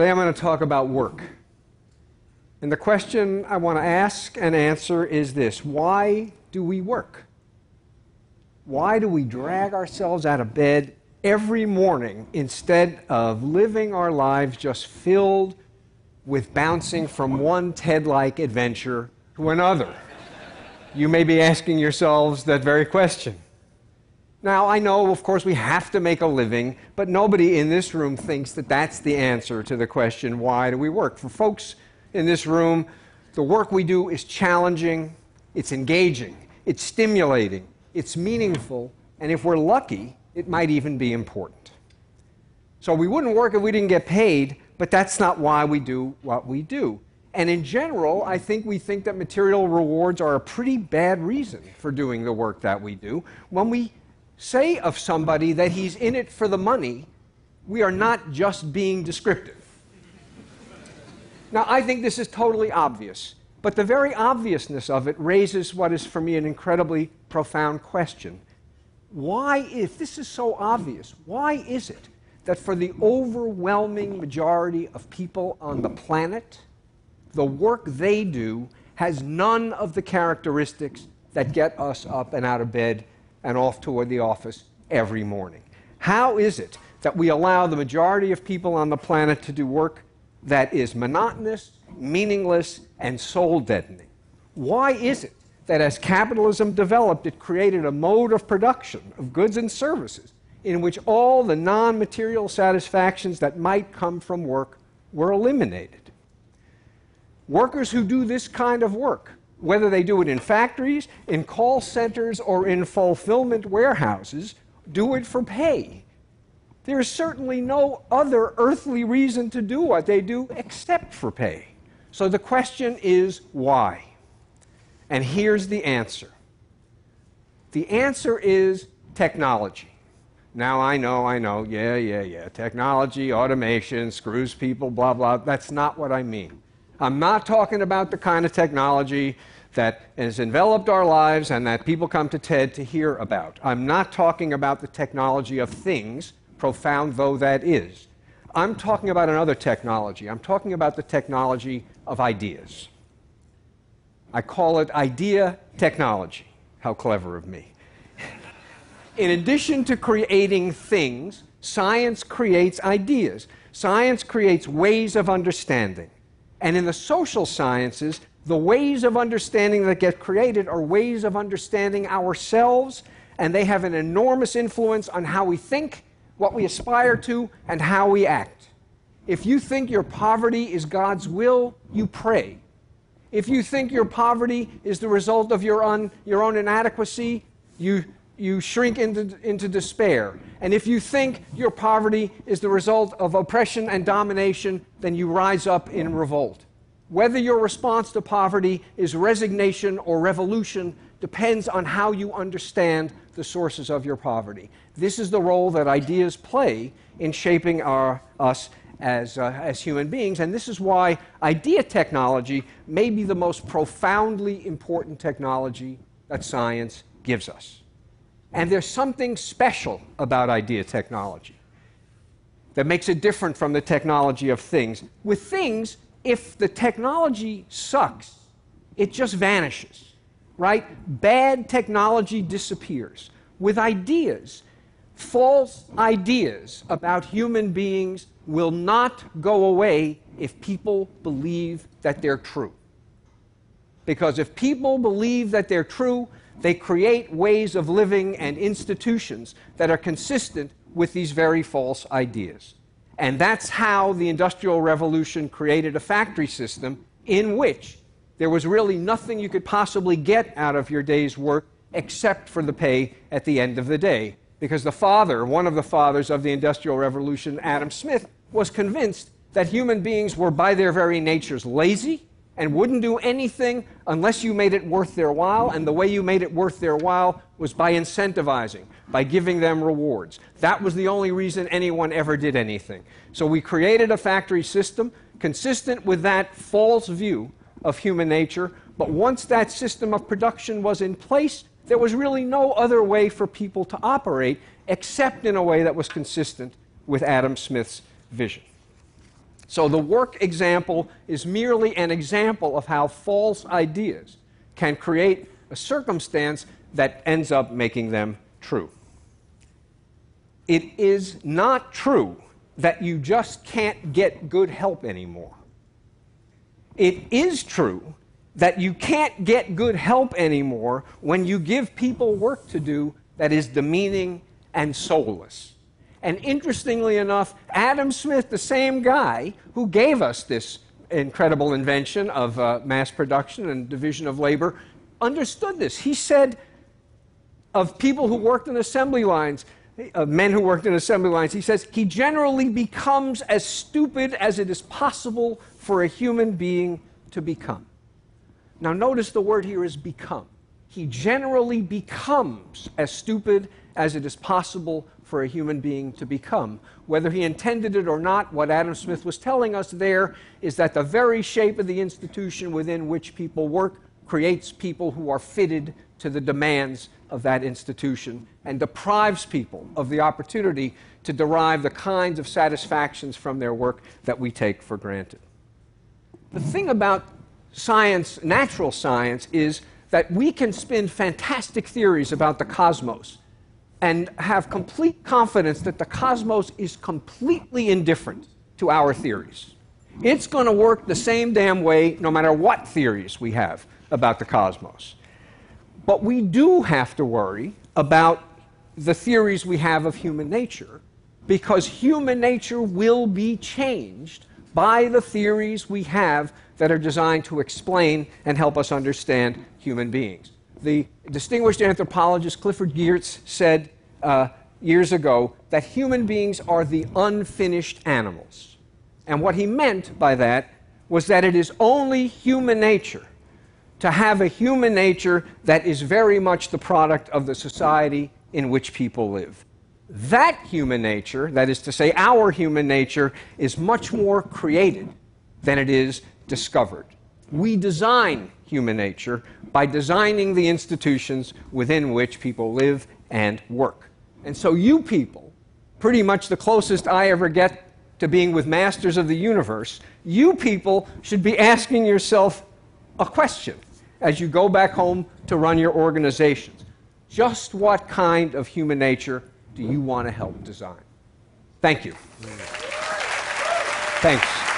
Today I'm going to talk about work. And the question I want to ask and answer is this: why do we work? Why do we drag ourselves out of bed every morning instead of living our lives just filled with bouncing from one TED-like adventure to another? You may be asking yourselves that very question. Now, I know, of course, we have to make a living, but nobody in this room thinks that that's the answer to the question, why do we work? For folks in this room, the work we do is challenging, it's engaging, it's stimulating, it's meaningful, and if we're lucky, it might even be important. So we wouldn't work if we didn't get paid, but that's not why we do what we do. And in general, I think we think that material rewards are a pretty bad reason for doing the work that we do. When we say of somebody that he's in it for the money, we are not just being descriptive. Now, I think this is totally obvious, but the very obviousness of it raises what is, for me, an incredibly profound question. Why, if this is so obvious, why is it that for the overwhelming majority of people on the planet, the work they do has none of the characteristics that get us up and out of bed and off toward the office every morning? How is it that we allow the majority of people on the planet to do work that is monotonous, meaningless, and soul-deadening? Why is it that as capitalism developed, it created a mode of production of goods and services in which all the non-material satisfactions that might come from work were eliminated? Workers who do this kind of work, whether they do it in factories, in call centers, or in fulfillment warehouses, do it for pay. There is certainly no other earthly reason to do what they do except for pay. So the question is, why? And here's the answer. The answer is technology. Now, I know, yeah, technology, automation, screws people, blah, blah. That's not what I mean. I'm not talking about the kind of technology that has enveloped our lives and that people come to TED to hear about. I'm not talking about the technology of things, profound though that is. I'm talking about another technology. I'm talking about the technology of ideas. I call it idea technology. How clever of me. In addition to creating things, science creates ideas. Science creates ways of understanding. And in the social sciences, the ways of understanding that get created are ways of understanding ourselves, and they have an enormous influence on how we think, what we aspire to, and how we act. If you think your poverty is God's will, you pray. If you think your poverty is the result of your own inadequacy, you shrink into despair. And if you think your poverty is the result of oppression and domination, then you rise up in revolt. Whether your response to poverty is resignation or revolution depends on how you understand the sources of your poverty. This is the role that ideas play in shaping us as human beings, and this is why idea technology may be the most profoundly important technology that science gives us. And there's something special about idea technology that makes it different from the technology of things. With things, if the technology sucks, it just vanishes, right? Bad technology disappears. With ideas, false ideas about human beings will not go away if people believe that they're true. Because if people believe that they're true, they create ways of living and institutions that are consistent with these very false ideas. And that's how the Industrial Revolution created a factory system in which there was really nothing you could possibly get out of your day's work except for the pay at the end of the day. Because the father, one of the fathers of the Industrial Revolution, Adam Smith, was convinced that human beings were by their very natures lazy, and wouldn't do anything unless you made it worth their while, and the way you made it worth their while was by incentivizing, by giving them rewards. That was the only reason anyone ever did anything. So we created a factory system consistent with that false view of human nature, but once that system of production was in place, there was really no other way for people to operate except in a way that was consistent with Adam Smith's vision. So the work example is merely an example of how false ideas can create a circumstance that ends up making them true. It is not true that you just can't get good help anymore. It is true that you can't get good help anymore when you give people work to do that is demeaning and soulless. And interestingly enough, Adam Smith, the same guy who gave us this incredible invention of mass production and division of labor, understood this. He said of people who worked in assembly lines, of men who worked in assembly lines, he says, he generally becomes as stupid as it is possible for a human being to become. Now notice the word here is become. He generally becomes as stupid as it is possible for a human being to become. Whether he intended it or not, what Adam Smith was telling us there is that the very shape of the institution within which people work creates people who are fitted to the demands of that institution and deprives people of the opportunity to derive the kinds of satisfactions from their work that we take for granted. The thing about science, natural science, is that we can spin fantastic theories about the cosmos and have complete confidence that the cosmos is completely indifferent to our theories. It's going to work the same damn way no matter what theories we have about the cosmos. But we do have to worry about the theories we have of human nature, because human nature will be changed by the theories we have that are designed to explain and help us understand human beings. The distinguished anthropologist Clifford Geertz said years ago that human beings are the unfinished animals. And what he meant by that was that it is only human nature to have a human nature that is very much the product of the society in which people live. That human nature, that is to say, our human nature, is much more created than it is discovered. We design human nature by designing the institutions within which people live and work. And so you people, pretty much the closest I ever get to being with masters of the universe, you people should be asking yourself a question as you go back home to run your organizations. Just what kind of human nature do you want to help design? Thank you. Thanks.